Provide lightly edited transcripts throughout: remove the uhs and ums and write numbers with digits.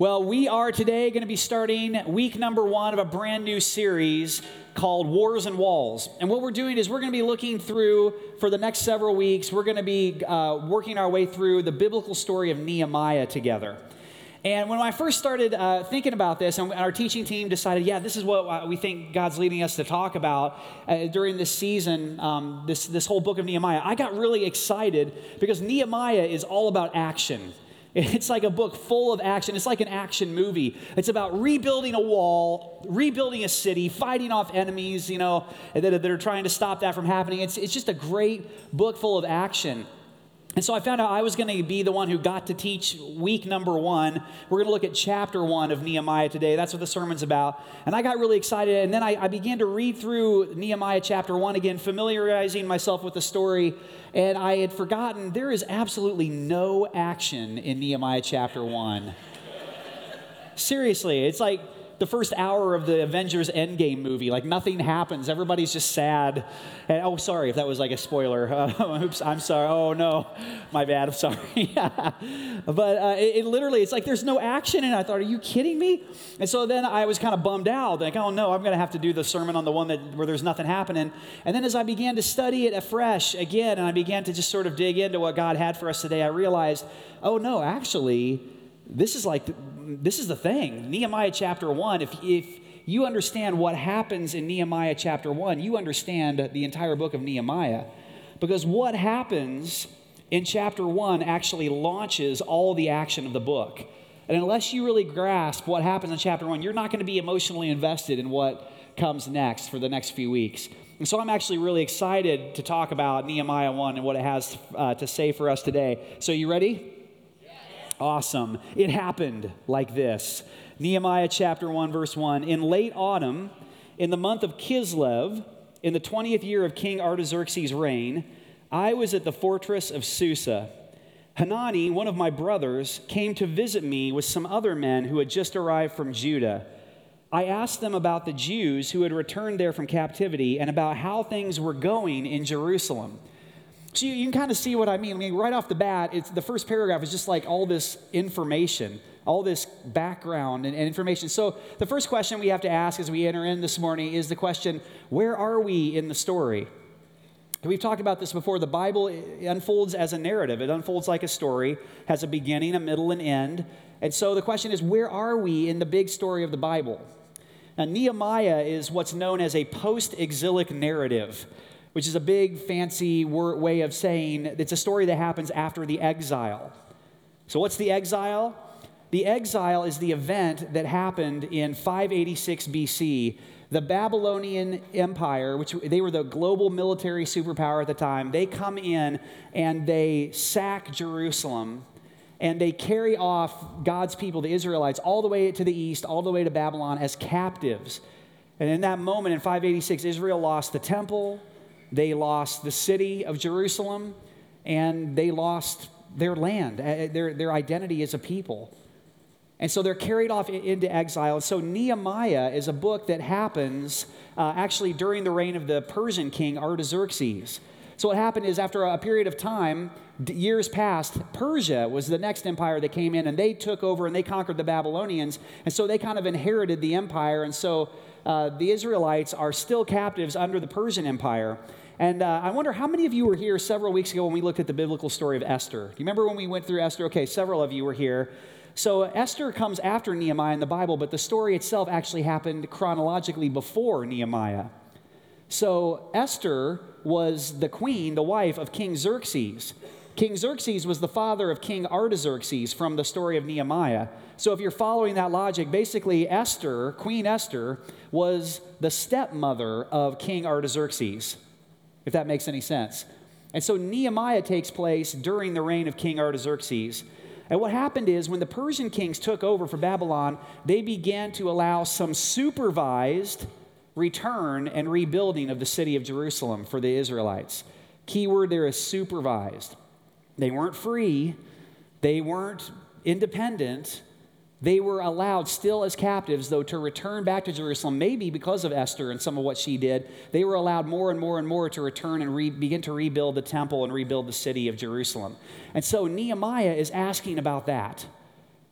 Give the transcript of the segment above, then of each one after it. Well, we are today going to be starting week number 1 of a brand new series called Wars and Walls. And what we're doing is we're going to be looking through, for the next several weeks, we're going to be working our way through the biblical story of Nehemiah together. And when I first started thinking about this, and our teaching team decided, this is what we think God's leading us to talk about during this season, this whole book of Nehemiah, I got really excited because Nehemiah is all about action. It's like a book full of action. It's like an action movie. It's about rebuilding a wall, rebuilding a city, fighting off enemies, that are trying to stop that from happening. It's just a great book full of action. And so I found out I was going to be the one who got to teach week number 1. We're going to look at chapter 1 of Nehemiah today. That's what the sermon's about. And I got really excited, and then I began to read through Nehemiah chapter 1 again, familiarizing myself with the story, and I had forgotten there is absolutely no action in Nehemiah chapter 1. Seriously, it's like the first hour of the Avengers Endgame movie, like nothing happens. Everybody's just sad. And, sorry if that was like a spoiler. Oops, I'm sorry. Oh no, my bad. I'm sorry. But it literally, it's like there's no action. And I thought, are you kidding me? And so then I was kind of bummed out. Like, oh no, I'm going to have to do the sermon on the one where there's nothing happening. And then as I began to study it afresh again, and I began to just sort of dig into what God had for us today, I realized, oh no, actually, this is the thing. Nehemiah chapter 1, if you understand what happens in Nehemiah chapter 1, you understand the entire book of Nehemiah. Because what happens in chapter 1 actually launches all the action of the book. And unless you really grasp what happens in chapter 1, you're not going to be emotionally invested in what comes next for the next few weeks. And so I'm actually really excited to talk about Nehemiah 1 and what it has to say for us today. So you ready? Awesome. It happened like this. Nehemiah chapter 1, verse 1. In late autumn, in the month of Kislev, in the 20th year of King Artaxerxes' reign, I was at the fortress of Susa. Hanani, one of my brothers, came to visit me with some other men who had just arrived from Judah. I asked them about the Jews who had returned there from captivity and about how things were going in Jerusalem. So you can kind of see what I mean. Right off the bat, the first paragraph is just like all this information, all this background and information. So the first question we have to ask as we enter in this morning is the question, where are we in the story? We've talked about this before. The Bible unfolds as a narrative. It unfolds like a story, has a beginning, a middle, and end. And so the question is, where are we in the big story of the Bible? Now, Nehemiah is what's known as a post-exilic narrative, which is a big, fancy way of saying it's a story that happens after the exile. So what's the exile? The exile is the event that happened in 586 BC. The Babylonian Empire, which they were the global military superpower at the time, they come in and they sack Jerusalem and they carry off God's people, the Israelites, all the way to the east, all the way to Babylon as captives. And in that moment in 586, Israel lost the temple, they lost the city of Jerusalem, and they lost their land, their identity as a people. And so they're carried off into exile. And so Nehemiah is a book that happens actually during the reign of the Persian king Artaxerxes. So what happened is after a period of time, years passed, Persia was the next empire that came in, and they took over and they conquered the Babylonians. And so they kind of inherited the empire. And so the Israelites are still captives under the Persian Empire. And I wonder how many of you were here several weeks ago when we looked at the biblical story of Esther. Do you remember when we went through Esther? Okay, several of you were here. So Esther comes after Nehemiah in the Bible, but the story itself actually happened chronologically before Nehemiah. So Esther was the queen, the wife of King Xerxes. King Xerxes was the father of King Artaxerxes from the story of Nehemiah. So if you're following that logic, basically Esther, Queen Esther, was the stepmother of King Artaxerxes, if that makes any sense. And so Nehemiah takes place during the reign of King Artaxerxes. And what happened is when the Persian kings took over for Babylon, they began to allow some supervised return and rebuilding of the city of Jerusalem for the Israelites. Key word there is supervised. They weren't free. They weren't independent. They were allowed still as captives, though, to return back to Jerusalem, maybe because of Esther and some of what she did. They were allowed more and more and more to return and begin to rebuild the temple and rebuild the city of Jerusalem. And so Nehemiah is asking about that.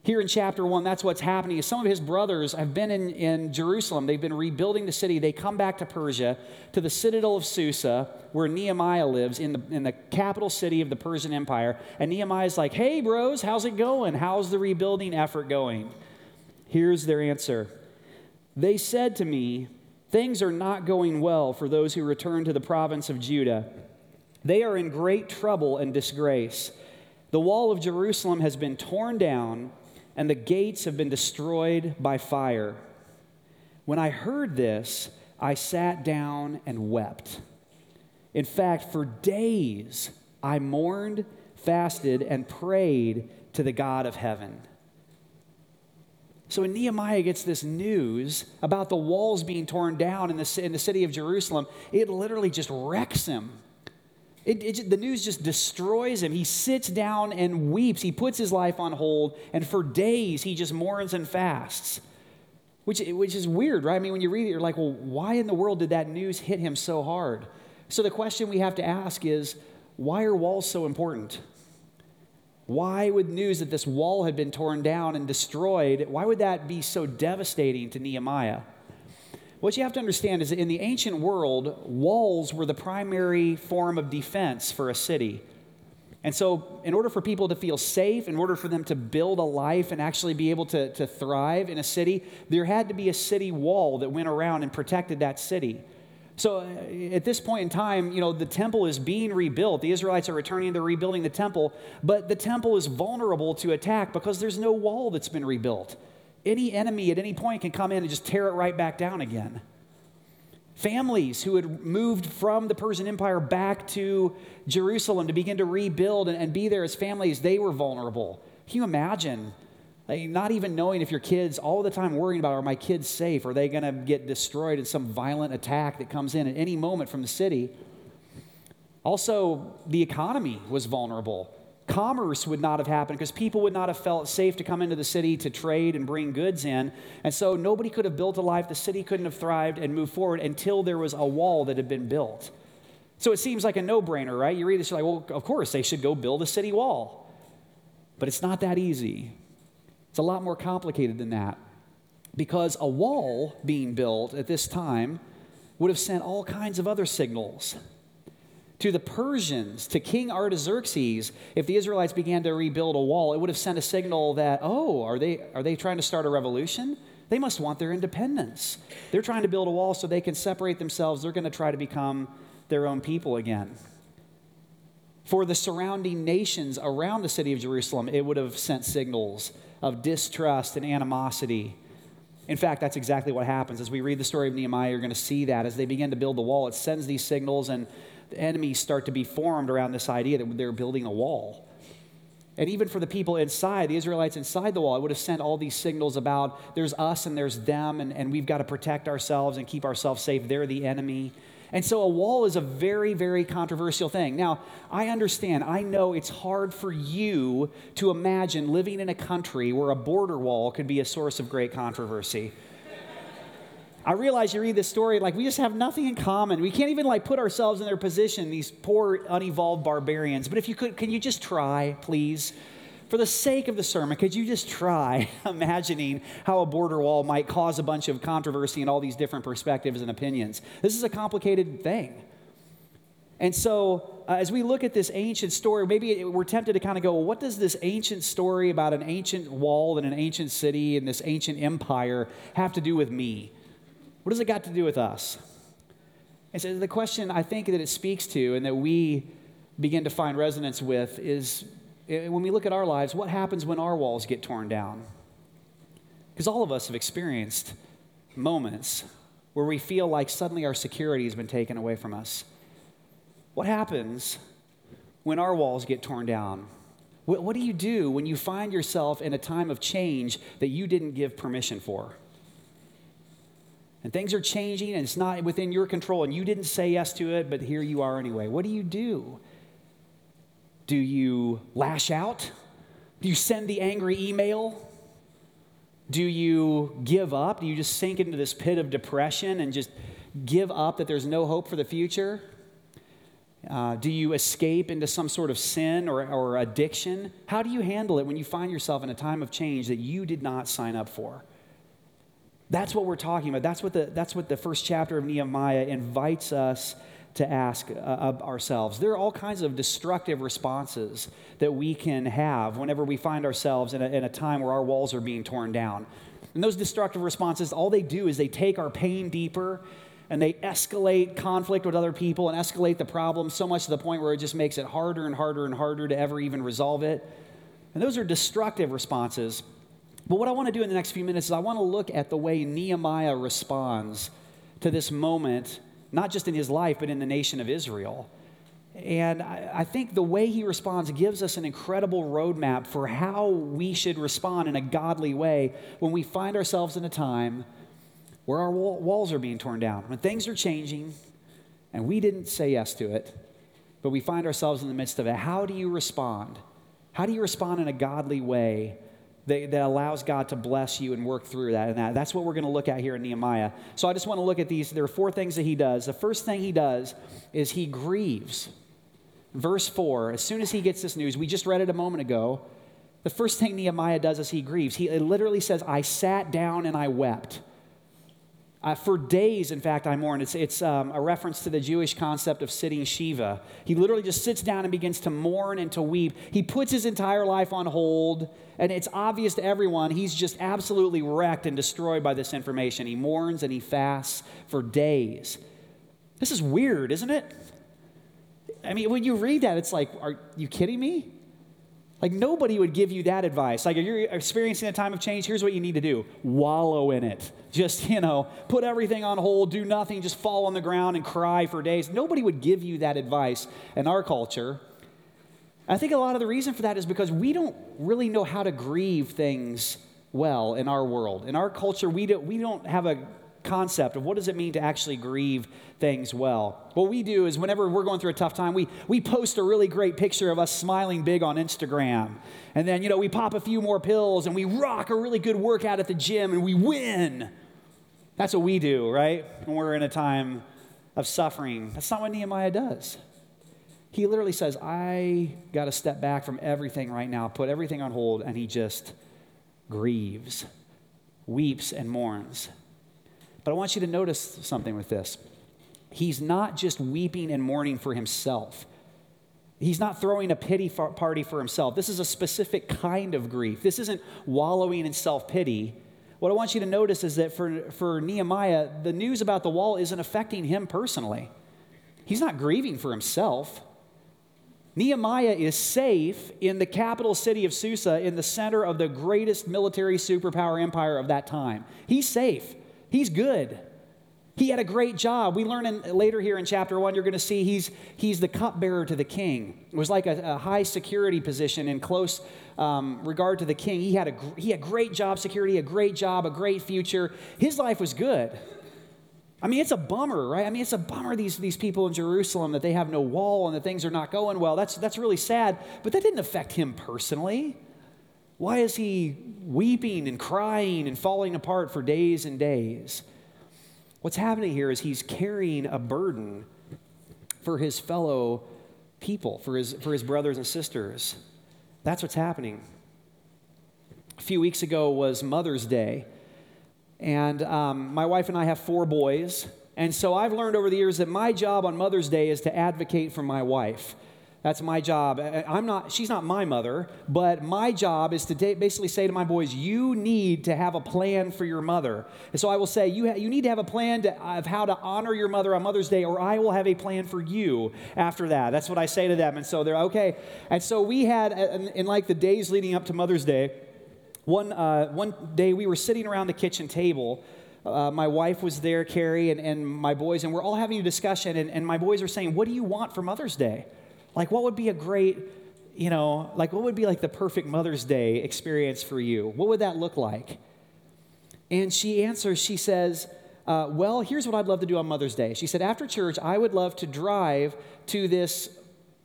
Here in chapter 1, that's what's happening. Some of his brothers have been in Jerusalem. They've been rebuilding the city. They come back to Persia, to the citadel of Susa, where Nehemiah lives, in the capital city of the Persian Empire. And Nehemiah's like, hey, bros, how's it going? How's the rebuilding effort going? Here's their answer. They said to me, things are not going well for those who return to the province of Judah. They are in great trouble and disgrace. The wall of Jerusalem has been torn down, and the gates have been destroyed by fire. When I heard this, I sat down and wept. In fact, for days I mourned, fasted, and prayed to the God of heaven. So when Nehemiah gets this news about the walls being torn down in the city of Jerusalem, it literally just wrecks him. The news just destroys him. He sits down and weeps. He puts his life on hold, and for days he just mourns and fasts, which is weird, right? I mean, when you read it, you're like, well, why in the world did that news hit him so hard? So the question we have to ask is, why are walls so important? Why would news that this wall had been torn down and destroyed, why would that be so devastating to Nehemiah? What you have to understand is that in the ancient world, walls were the primary form of defense for a city. And so in order for people to feel safe, in order for them to build a life and actually be able to thrive in a city, there had to be a city wall that went around and protected that city. So at this point in time, you know, the temple is being rebuilt. The Israelites are returning to rebuilding the temple, but the temple is vulnerable to attack because there's no wall that's been rebuilt. Any enemy at any point can come in and just tear it right back down again. Families who had moved from the Persian Empire back to Jerusalem to begin to rebuild and be there as families, they were vulnerable. Can you imagine? Like, not even knowing if your kids, all the time worrying about, are my kids safe? Are they going to get destroyed in some violent attack that comes in at any moment from the city? Also, the economy was vulnerable. Commerce would not have happened because people would not have felt safe to come into the city to trade and bring goods in. And so nobody could have built a life. The city couldn't have thrived and moved forward until there was a wall that had been built. So it seems like a no-brainer, right? You read this, you're like, well, of course, they should go build a city wall. But it's not that easy. It's a lot more complicated than that, because a wall being built at this time would have sent all kinds of other signals to the Persians, to King Artaxerxes. If the Israelites began to rebuild a wall, it would have sent a signal that, oh, are they trying to start a revolution? They must want their independence. They're trying to build a wall so they can separate themselves. They're going to try to become their own people again. For the surrounding nations around the city of Jerusalem, it would have sent signals of distrust and animosity. In fact, that's exactly what happens. As we read the story of Nehemiah, you're going to see that. As they begin to build the wall, it sends these signals, and the enemies start to be formed around this idea that they're building a wall. And even for the people inside, the Israelites inside the wall, it would have sent all these signals about there's us and there's them, and we've got to protect ourselves and keep ourselves safe. They're the enemy. And so a wall is a very, very controversial thing. Now, I understand, I know it's hard for you to imagine living in a country where a border wall could be a source of great controversy. I realize you read this story, like, we just have nothing in common. We can't even, like, put ourselves in their position, these poor, unevolved barbarians. But if you could, can you just try, please? For the sake of the sermon, could you just try imagining how a border wall might cause a bunch of controversy and all these different perspectives and opinions? This is a complicated thing. And so as we look at this ancient story, maybe we're tempted to kind of go, well, what does this ancient story about an ancient wall and an ancient city and this ancient empire have to do with me? What does it got to do with us? And so the question I think that it speaks to and that we begin to find resonance with is, when we look at our lives, what happens when our walls get torn down? Because all of us have experienced moments where we feel like suddenly our security has been taken away from us. What happens when our walls get torn down? What do you do when you find yourself in a time of change that you didn't give permission for? And things are changing, and it's not within your control, and you didn't say yes to it, but here you are anyway. What do you do? Do you lash out? Do you send the angry email? Do you give up? Do you just sink into this pit of depression and just give up that there's no hope for the future? Do you escape into some sort of sin or addiction? How do you handle it when you find yourself in a time of change that you did not sign up for? That's what we're talking about. That's what the first chapter of Nehemiah invites us to ask of ourselves. There are all kinds of destructive responses that we can have whenever we find ourselves in a time where our walls are being torn down. And those destructive responses, all they do is they take our pain deeper, and they escalate conflict with other people and escalate the problem so much to the point where it just makes it harder and harder and harder to ever even resolve it. And those are destructive responses. But what I want to do in the next few minutes is I want to look at the way Nehemiah responds to this moment, not just in his life, but in the nation of Israel. And I think the way he responds gives us an incredible roadmap for how we should respond in a godly way when we find ourselves in a time where our walls are being torn down, when things are changing, and we didn't say yes to it, but we find ourselves in the midst of it. How do you respond? How do you respond in a godly way that allows God to bless you and work through that? And that's what we're going to look at here in Nehemiah. So I just want to look at these. There are four things that he does. The first thing he does is he grieves. Verse 4, as soon as he gets this news, we just read it a moment ago, the first thing Nehemiah does is he grieves. It literally says, I sat down and I wept. For days, in fact, I mourned. It's a reference to the Jewish concept of sitting Shiva. He literally just sits down and begins to mourn and to weep. He puts his entire life on hold, and it's obvious to everyone he's just absolutely wrecked and destroyed by this information. He mourns and he fasts for days. This is weird, isn't it? I mean, when you read that, it's like, are you kidding me? Like, nobody would give you that advice. Like, if you're experiencing a time of change, here's what you need to do. Wallow in it. Just, put everything on hold, do nothing, just fall on the ground and cry for days. Nobody would give you that advice in our culture. I think a lot of the reason for that is because we don't really know how to grieve things well in our world. In our culture, we don't have a concept of what does it mean to actually grieve things well. What we do is whenever we're going through a tough time, we post a really great picture of us smiling big on Instagram. And then, we pop a few more pills and we rock a really good workout at the gym and we win. That's what we do, right? When we're in a time of suffering. That's not what Nehemiah does. He literally says, I got to step back from everything right now, put everything on hold, and he just grieves, weeps, and mourns. But I want you to notice something with this. He's not just weeping and mourning for himself. He's not throwing a pity party for himself. This is a specific kind of grief. This isn't wallowing in self-pity. What I want you to notice is that for Nehemiah, the news about the wall isn't affecting him personally. He's not grieving for himself. Nehemiah is safe in the capital city of Susa, in the center of the greatest military superpower empire of that time. He's safe. He's good. He had a great job. We learn later here in chapter 1, you're going to see he's the cupbearer to the king. It was like a high security position in close regard to the king. He had great job security, a great job, a great future. His life was good. I mean, it's a bummer, right? I mean, it's a bummer these people in Jerusalem that they have no wall and that things are not going well. That's really sad, but that didn't affect him personally. Why is he weeping and crying and falling apart for days and days? What's happening here is he's carrying a burden for his fellow people, for his brothers and sisters. That's what's happening. A few weeks ago was Mother's Day, and my wife and I have 4 boys, and so I've learned over the years that my job on Mother's Day is to advocate for my wife. That's my job. She's not my mother, but my job is to basically say to my boys, you need to have a plan for your mother. And so I will say, you need to have a plan of how to honor your mother on Mother's Day, or I will have a plan for you after that. That's what I say to them. And so they're okay. And so we had, in like the days leading up to Mother's Day, one day we were sitting around the kitchen table. My wife was there, Carrie, and my boys, and we're all having a discussion. And my boys are saying, what do you want for Mother's Day? Like, what would be a great, what would be like the perfect Mother's Day experience for you? What would that look like? And she answers, she says, well, here's what I'd love to do on Mother's Day. She said, after church, I would love to drive to this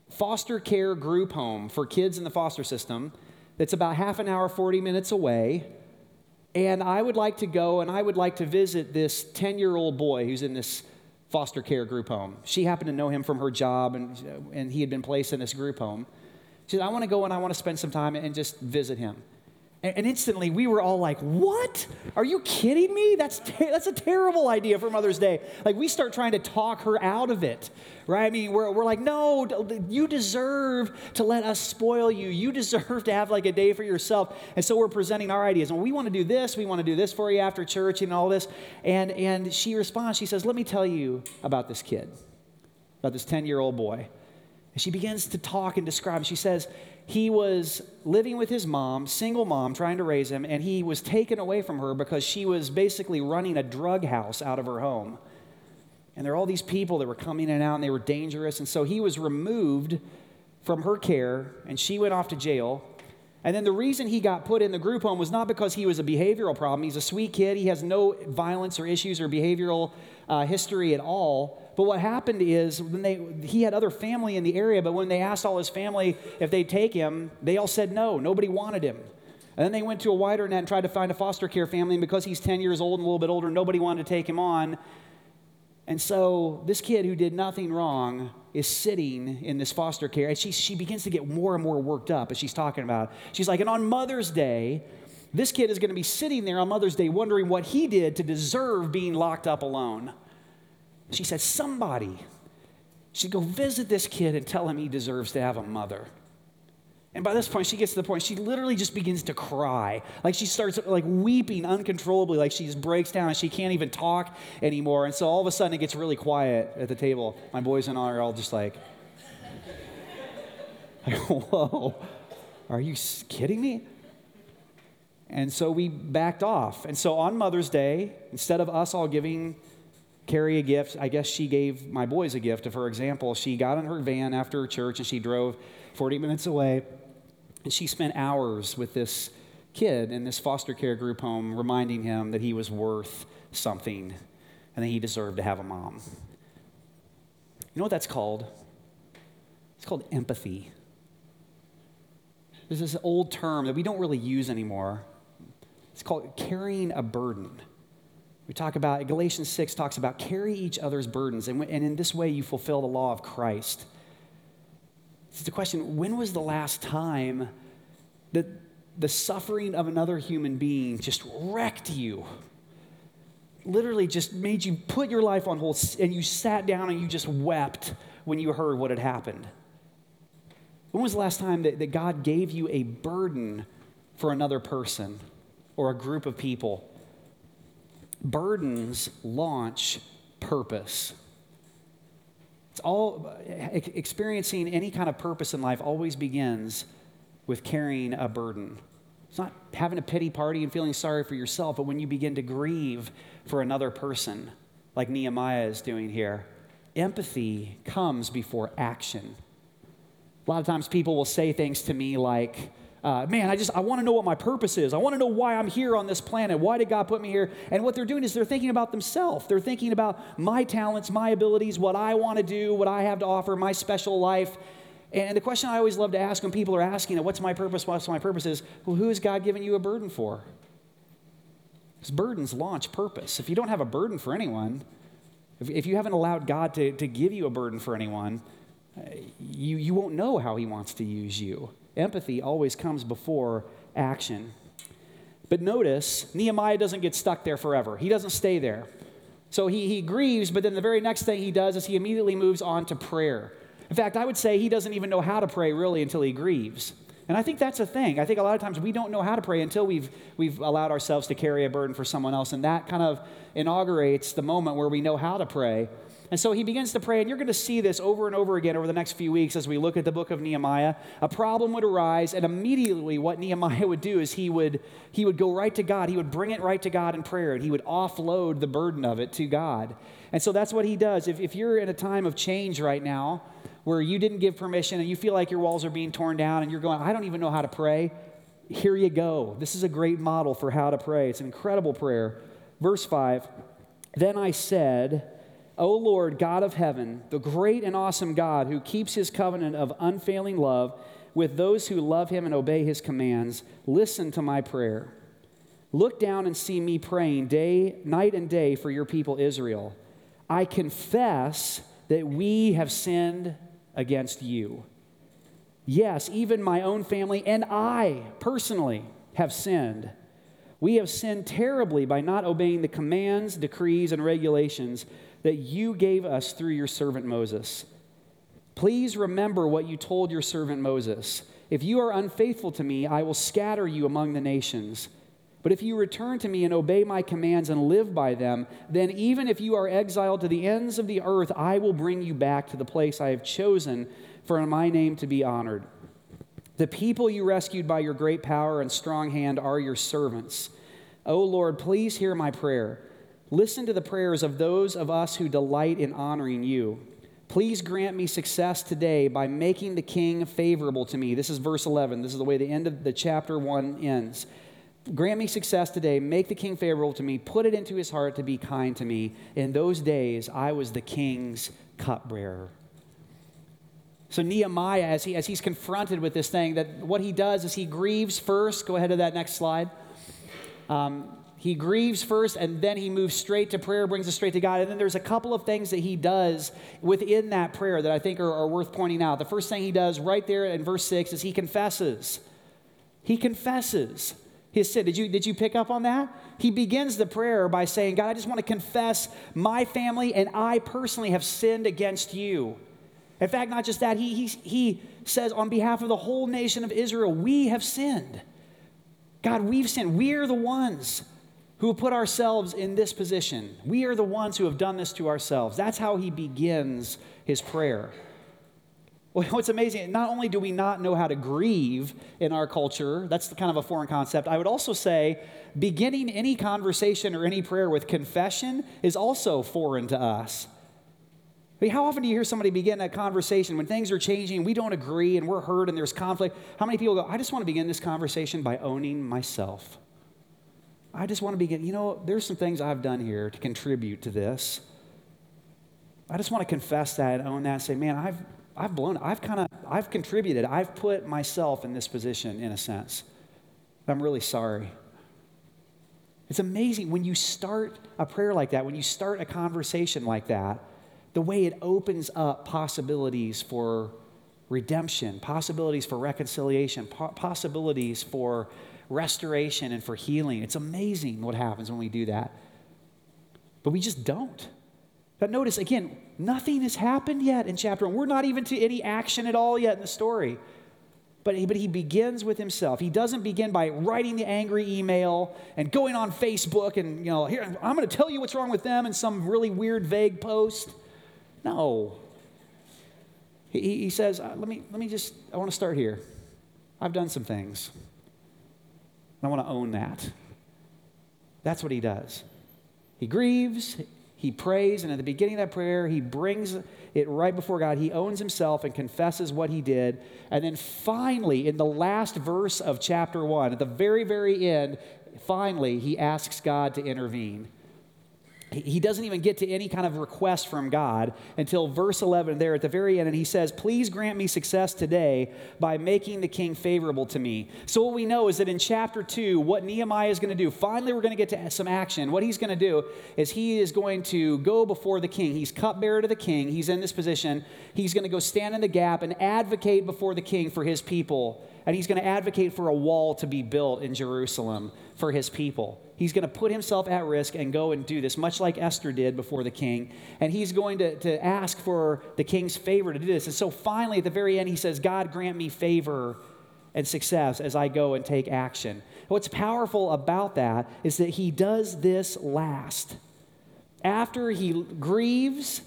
foster care group home for kids in the foster system that's about half an hour, 40 minutes away. And I would like to go and I would like to visit this 10-year-old boy who's in this foster care group home. She happened to know him from her job, and he had been placed in this group home. She said, I want to go and I want to spend some time and just visit him. And instantly, we were all like, what? Are you kidding me? That's a terrible idea for Mother's Day. Like, we start trying to talk her out of it, right? I mean, we're like, no, you deserve to let us spoil you. You deserve to have, like, a day for yourself. And so we're presenting our ideas. And we want to do this. We want to do this for you after church and all this. And she responds. She says, let me tell you about this kid, about this 10-year-old boy. And she begins to talk and describe. She says, he was living with his mom, single mom, trying to raise him, and he was taken away from her because she was basically running a drug house out of her home. And there were all these people that were coming in and out, and they were dangerous. And so he was removed from her care, and she went off to jail. And then the reason he got put in the group home was not because he was a behavioral problem. He's a sweet kid. He has no violence or issues or behavioral history at all. But what happened is when he had other family in the area, but when they asked all his family if they'd take him, they all said no. Nobody wanted him. And then they went to a wider net and tried to find a foster care family, and because he's 10 years old and a little bit older, nobody wanted to take him on. And so this kid who did nothing wrong is sitting in this foster care, and she begins to get more and more worked up as she's talking about it. She's like, and on Mother's Day, this kid is going to be sitting there on Mother's Day wondering what he did to deserve being locked up alone. She said, somebody should go visit this kid and tell him he deserves to have a mother. And by this point, she gets to the point, she literally just begins to cry. Like she starts like weeping uncontrollably, like she just breaks down and she can't even talk anymore. And so all of a sudden it gets really quiet at the table. My boys and I are all just like whoa, are you kidding me? And so we backed off. And so on Mother's Day, instead of us all giving Carrie a gift, I guess she gave my boys a gift of her example. She got in her van after church and she drove 40 minutes away, and she spent hours with this kid in this foster care group home, reminding him that he was worth something and that he deserved to have a mom. You know what that's called? It's called empathy. There's this old term that we don't really use anymore. It's called carrying a burden. We talk about, Galatians 6 talks about carry each other's burdens, and in this way you fulfill the law of Christ. It's the question, when was the last time that the suffering of another human being just wrecked you? Literally just made you put your life on hold, and you sat down and you just wept when you heard what had happened. When was the last time that God gave you a burden for another person or a group of people? Burdens launch purpose. It's all experiencing any kind of purpose in life always begins with carrying a burden. It's not having a pity party and feeling sorry for yourself, but when you begin to grieve for another person, like Nehemiah is doing here, empathy comes before action. A lot of times people will say things to me like, I want to know what my purpose is. I want to know why I'm here on this planet. Why did God put me here? And what they're doing is they're thinking about themselves. They're thinking about my talents, my abilities, what I want to do, what I have to offer, my special life. And the question I always love to ask when people are asking, what's my purpose is, well, who has God given you a burden for? Because burdens launch purpose. If you don't have a burden for anyone, if you haven't allowed God to give you a burden for anyone, you won't know how he wants to use you. Empathy always comes before action. But notice, Nehemiah doesn't get stuck there forever. He doesn't stay there. So he grieves, but then the very next thing he does is he immediately moves on to prayer. In fact, I would say he doesn't even know how to pray really until he grieves. And I think that's a thing. I think a lot of times we don't know how to pray until we've allowed ourselves to carry a burden for someone else, and that kind of inaugurates the moment where we know how to pray. And so he begins to pray, and you're going to see this over and over again over the next few weeks as we look at the book of Nehemiah. A problem would arise, and immediately what Nehemiah would do is he would go right to God. He would bring it right to God in prayer, and he would offload the burden of it to God. And so that's what he does. If you're in a time of change right now where you didn't give permission and you feel like your walls are being torn down and you're going, I don't even know how to pray, here you go. This is a great model for how to pray. It's an incredible prayer. Verse 5, then I said, O Lord, God of heaven, the great and awesome God who keeps his covenant of unfailing love with those who love him and obey his commands, listen to my prayer. Look down and see me praying night and day for your people Israel. I confess that we have sinned against you. Yes, even my own family and I personally have sinned. We have sinned terribly by not obeying the commands, decrees, and regulations that you gave us through your servant Moses. Please remember what you told your servant Moses. If you are unfaithful to me, I will scatter you among the nations. But if you return to me and obey my commands and live by them, then even if you are exiled to the ends of the earth, I will bring you back to the place I have chosen for my name to be honored. The people you rescued by your great power and strong hand are your servants. O Lord, please hear my prayer. Listen to the prayers of those of us who delight in honoring you. Please grant me success today by making the king favorable to me. This is verse 11. This is the way the end of the chapter 1 ends. Grant me success today. Make the king favorable to me. Put it into his heart to be kind to me. In those days, I was the king's cupbearer. So Nehemiah, as he's confronted with this thing, that what he does is he grieves first. Go ahead to that next slide. He grieves first, and then he moves straight to prayer, brings us straight to God. And then there's a couple of things that he does within that prayer that I think are worth pointing out. The first thing he does right there in verse 6 is he confesses. He confesses his sin. Did you pick up on that? He begins the prayer by saying, God, I just want to confess my family and I personally have sinned against you. In fact, not just that, he says on behalf of the whole nation of Israel, we have sinned. God, we've sinned. We're the ones who have put ourselves in this position. We are the ones who have done this to ourselves. That's how he begins his prayer. Well, what's amazing, not only do we not know how to grieve in our culture, that's kind of a foreign concept, I would also say beginning any conversation or any prayer with confession is also foreign to us. I mean, how often do you hear somebody begin a conversation when things are changing, we don't agree, and we're hurt, and there's conflict? How many people go, I just want to begin this conversation by owning myself? I just want to begin, there's some things I've done here to contribute to this. I just want to confess that and own that and say, man, I've blown it. I've contributed. I've put myself in this position in a sense. I'm really sorry. It's amazing when you start a prayer like that, when you start a conversation like that, the way it opens up possibilities for redemption, possibilities for reconciliation, possibilities for restoration and for healing. It's amazing what happens when we do that. But we just don't. But notice, again, nothing has happened yet in chapter 1. We're not even to any action at all yet in the story. But he begins with himself. He doesn't begin by writing the angry email and going on Facebook and, here, I'm going to tell you what's wrong with them in some really weird, vague post. No. He says, let me just, I want to start here. I've done some things. I want to own that. That's what he does. He grieves, he prays, and at the beginning of that prayer, he brings it right before God. He owns himself and confesses what he did. And then finally, in the last verse of chapter 1, at the very, very end, finally, he asks God to intervene. He doesn't even get to any kind of request from God until verse 11 there at the very end, and he says, please grant me success today by making the king favorable to me. So what we know is that in chapter 2, what Nehemiah is going to do, finally we're going to get to some action. What he's going to do is he is going to go before the king. He's cupbearer to the king. He's in this position. He's going to go stand in the gap and advocate before the king for his people, and he's going to advocate for a wall to be built in Jerusalem for his people. He's going to put himself at risk and go and do this, much like Esther did before the king. And he's going to ask for the king's favor to do this. And so finally, at the very end, he says, God, grant me favor and success as I go and take action. What's powerful about that is that he does this last. After he grieves,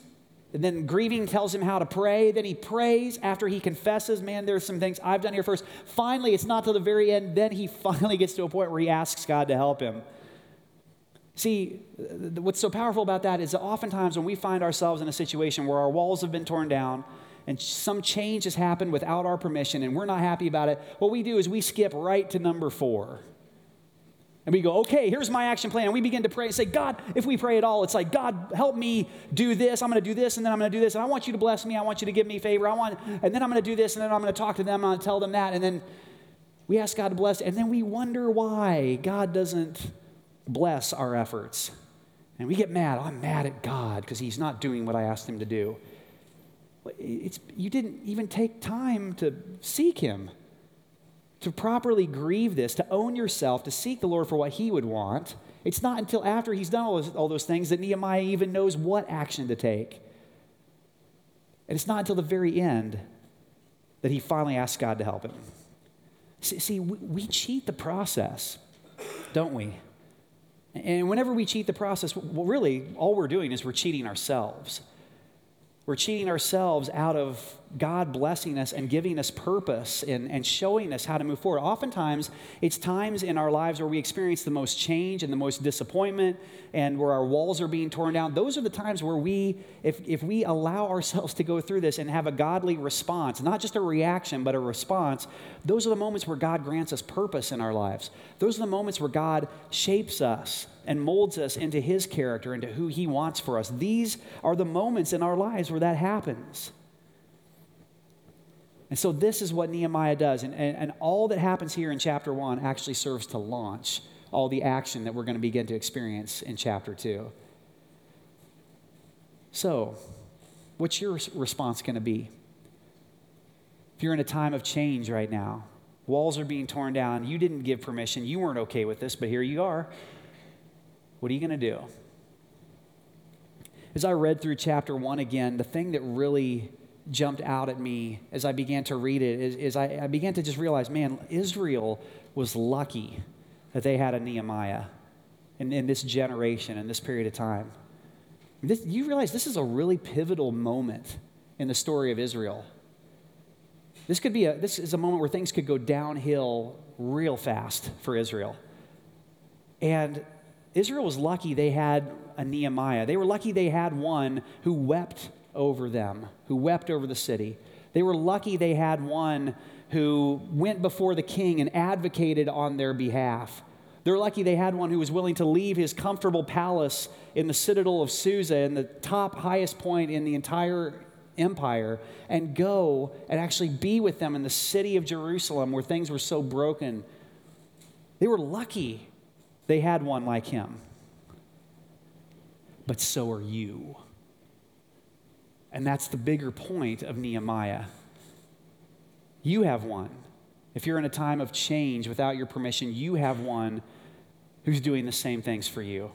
and then grieving tells him how to pray. Then he prays after he confesses, man, there's some things I've done here first. Finally, it's not till the very end. Then he finally gets to a point where he asks God to help him. See, what's so powerful about that is that oftentimes when we find ourselves in a situation where our walls have been torn down and some change has happened without our permission and we're not happy about it, what we do is we skip right to number 4. And we go, okay, here's my action plan. And we begin to pray and say, God, if we pray at all, it's like, God, help me do this. I'm going to do this, and then I'm going to do this. And I want you to bless me. I want you to give me favor. And then I'm going to do this, and then I'm going to talk to them. I'm going to tell them that. And then we ask God to bless. And then we wonder why God doesn't bless our efforts. And we get mad. I'm mad at God because he's not doing what I asked him to do. You didn't even take time to seek him, to properly grieve this, to own yourself, to seek the Lord for what he would want. It's not until after he's done all those things that Nehemiah even knows what action to take. And it's not until the very end that he finally asks God to help him. See, we cheat the process, don't we? And whenever we cheat the process, well, really, all we're doing is we're cheating ourselves. We're cheating ourselves out of God blessing us and giving us purpose and showing us how to move forward. Oftentimes, it's times in our lives where we experience the most change and the most disappointment and where our walls are being torn down. Those are the times where we, if we allow ourselves to go through this and have a godly response, not just a reaction, but a response, those are the moments where God grants us purpose in our lives. Those are the moments where God shapes us and molds us into his character, into who he wants for us. These are the moments in our lives where that happens. And so this is what Nehemiah does. And all that happens here in chapter 1 actually serves to launch all the action that we're going to begin to experience in chapter 2. So what's your response going to be? If you're in a time of change right now, walls are being torn down, you didn't give permission, you weren't okay with this, but here you are. What are you going to do? As I read through chapter 1 again, the thing that really jumped out at me as I began to read it is I began to just realize, man, Israel was lucky that they had a Nehemiah in this generation, in this period of time. You realize this is a really pivotal moment in the story of Israel. This is a moment where things could go downhill real fast for Israel. And Israel was lucky they had a Nehemiah. They were lucky they had one who wept over them, who wept over the city. They were lucky they had one who went before the king and advocated on their behalf. They're lucky they had one who was willing to leave his comfortable palace in the citadel of Susa, in the top highest point in the entire empire, and go and actually be with them in the city of Jerusalem where things were so broken. They were lucky they had one like him. But so are you. And that's the bigger point of Nehemiah. You have one. If you're in a time of change without your permission, you have one who's doing the same things for you.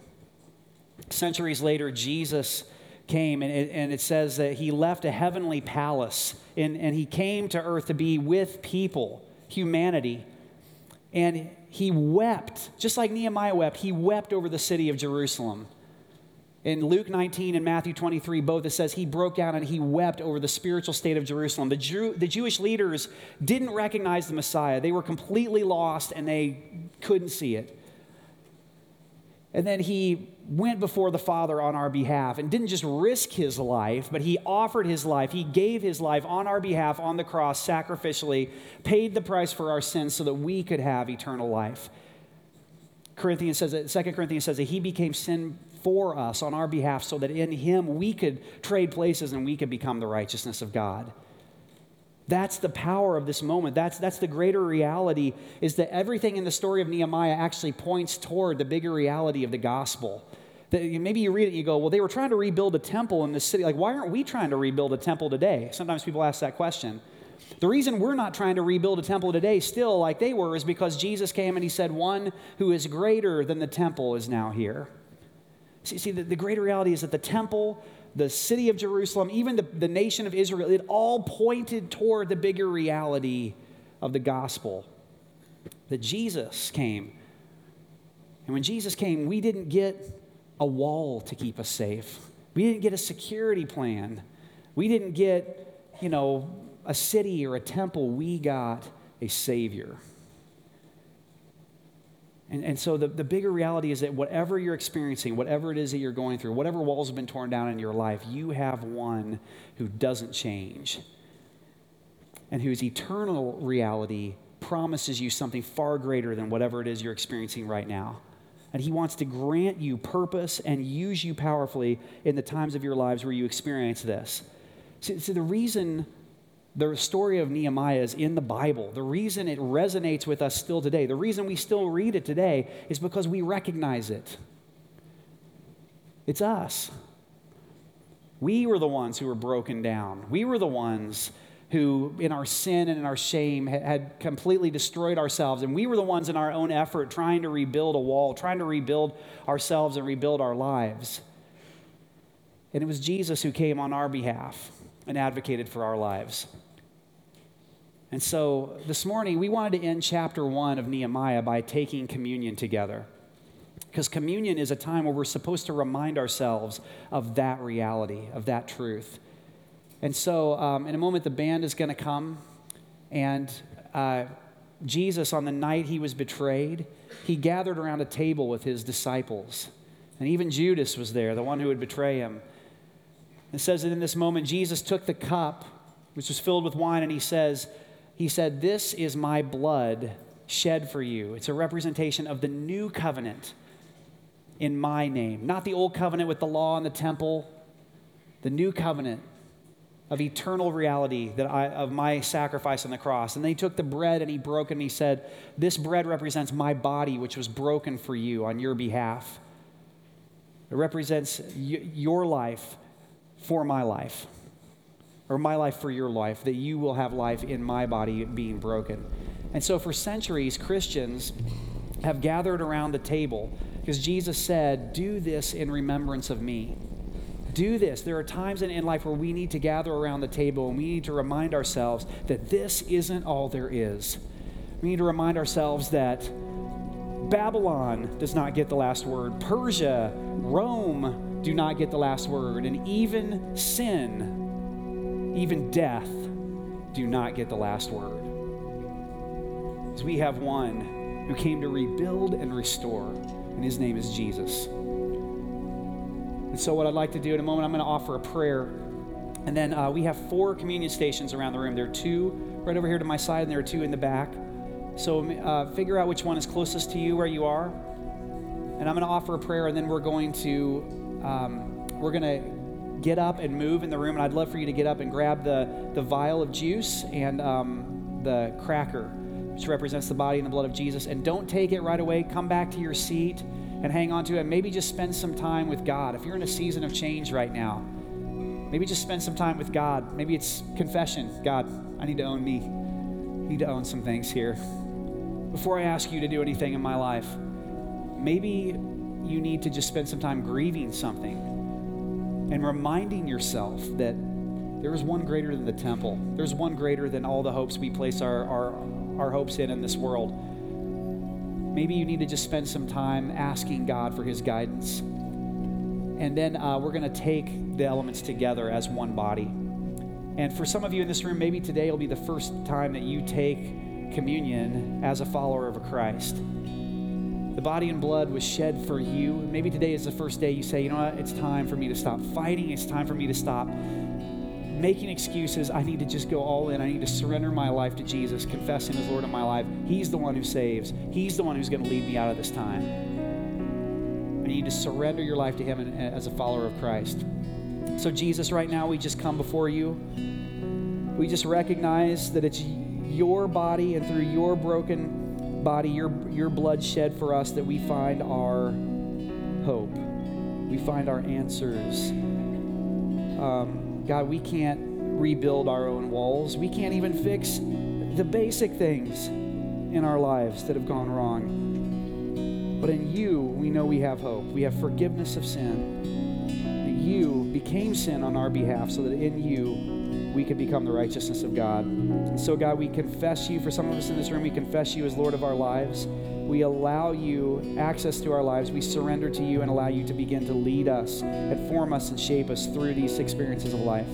Centuries later, Jesus came, and it says that he left a heavenly palace, and he came to earth to be with people, humanity. And he wept, just like Nehemiah wept, he wept over the city of Jerusalem. In Luke 19 and Matthew 23, both it says he broke down and he wept over the spiritual state of Jerusalem. The Jewish leaders didn't recognize the Messiah. They were completely lost and they couldn't see it. And then he went before the Father on our behalf and didn't just risk his life, but he offered his life. He gave his life on our behalf on the cross, sacrificially, paid the price for our sins so that we could have eternal life. 2 Corinthians says that he became sin for us on our behalf so that in him we could trade places and we could become the righteousness of God. That's the power of this moment. That's the greater reality, is that everything in the story of Nehemiah actually points toward the bigger reality of the gospel. That maybe you read it and you go, well, they were trying to rebuild a temple in this city. Like, why aren't we trying to rebuild a temple today? Sometimes people ask that question. The reason we're not trying to rebuild a temple today still like they were is because Jesus came and he said, one who is greater than the temple is now here. See, the greater reality is that the temple, the city of Jerusalem, even the nation of Israel, it all pointed toward the bigger reality of the gospel, that Jesus came. And when Jesus came, we didn't get a wall to keep us safe. We didn't get a security plan. We didn't get, a city or a temple. We got a Savior. And so the bigger reality is that whatever you're experiencing, whatever it is that you're going through, whatever walls have been torn down in your life, you have one who doesn't change and whose eternal reality promises you something far greater than whatever it is you're experiencing right now. And he wants to grant you purpose and use you powerfully in the times of your lives where you experience this. So the reason the story of Nehemiah is in the Bible, the reason it resonates with us still today, the reason we still read it today, is because we recognize it. It's us. We were the ones who were broken down. We were the ones who, in our sin and in our shame, had completely destroyed ourselves. And we were the ones in our own effort trying to rebuild a wall, trying to rebuild ourselves and rebuild our lives. And it was Jesus who came on our behalf and advocated for our lives. And so this morning, we wanted to end chapter 1 of Nehemiah by taking communion together. Because communion is a time where we're supposed to remind ourselves of that reality, of that truth. And so in a moment, the band is going to come. And Jesus, on the night he was betrayed, he gathered around a table with his disciples. And even Judas was there, the one who would betray him. It says that in this moment, Jesus took the cup, which was filled with wine, and he said, "This is my blood shed for you." It's a representation of the new covenant in my name. Not the old covenant with the law and the temple. The new covenant of eternal reality of my sacrifice on the cross. And then he took the bread and he broke it and he said, "This bread represents my body, which was broken for you on your behalf. It represents your life for my life, or my life for your life, that you will have life in my body being broken." And so for centuries, Christians have gathered around the table because Jesus said, "Do this in remembrance of me." Do this. There are times in life where we need to gather around the table and we need to remind ourselves that this isn't all there is. We need to remind ourselves that Babylon does not get the last word. Persia, Rome do not get the last word. And even sin, even death do not get the last word. Because we have one who came to rebuild and restore, and his name is Jesus. And so what I'd like to do in a moment, I'm going to offer a prayer. And then we have 4 communion stations around the room. There are 2 right over here to my side, and there are 2 in the back. So figure out which one is closest to you where you are. And I'm going to offer a prayer, and then we're going to get up and move in the room. And I'd love for you to get up and grab the vial of juice and the cracker, which represents the body and the blood of Jesus. And don't take it right away. Come back to your seat and hang on to it. Maybe just spend some time with God. If you're in a season of change right now, maybe just spend some time with God. Maybe it's confession. God, I need to own me. I need to own some things here. Before I ask you to do anything in my life, maybe you need to just spend some time grieving something and reminding yourself that there is one greater than the temple. There's one greater than all the hopes we place our hopes in this world. Maybe you need to just spend some time asking God for his guidance. And then we're going to take the elements together as one body. And for some of you in this room, maybe today will be the first time that you take communion as a follower of Christ. The body and blood was shed for you. Maybe today is the first day you say, you know what, it's time for me to stop fighting. It's time for me to stop making excuses. I need to just go all in. I need to surrender my life to Jesus, confess him as Lord of my life. He's the one who saves. He's the one who's going to lead me out of this time. I need to surrender your life to him as a follower of Christ. So Jesus, right now, we just come before you. We just recognize that it's your body, and through your broken body, your blood shed for us, that we find our hope. We find our answers. God, we can't rebuild our own walls. We can't even fix the basic things in our lives that have gone wrong. But in you, we know we have hope. We have forgiveness of sin. That you became sin on our behalf so that in you, we could become the righteousness of God. And so, God, we confess you. For some of us in this room, we confess you as Lord of our lives. We allow you access to our lives. We surrender to you and allow you to begin to lead us and form us and shape us through these experiences of life.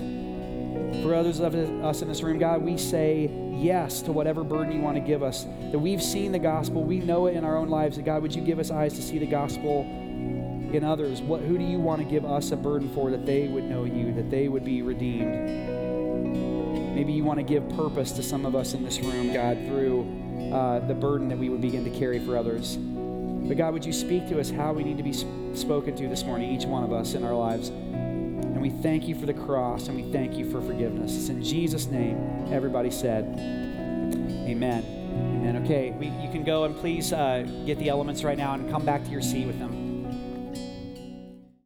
For others of us in this room, God, we say yes to whatever burden you want to give us, that we've seen the gospel. We know it in our own lives. That God, would you give us eyes to see the gospel in others? Who do you want to give us a burden for, that they would know you, that they would be redeemed? Maybe you want to give purpose to some of us in this room, God, through the burden that we would begin to carry for others. But God, would you speak to us how we need to be spoken to this morning, each one of us in our lives. And we thank you for the cross, and we thank you for forgiveness. It's in Jesus' name, everybody said, amen. Okay, you can go and please get the elements right now and come back to your seat with them.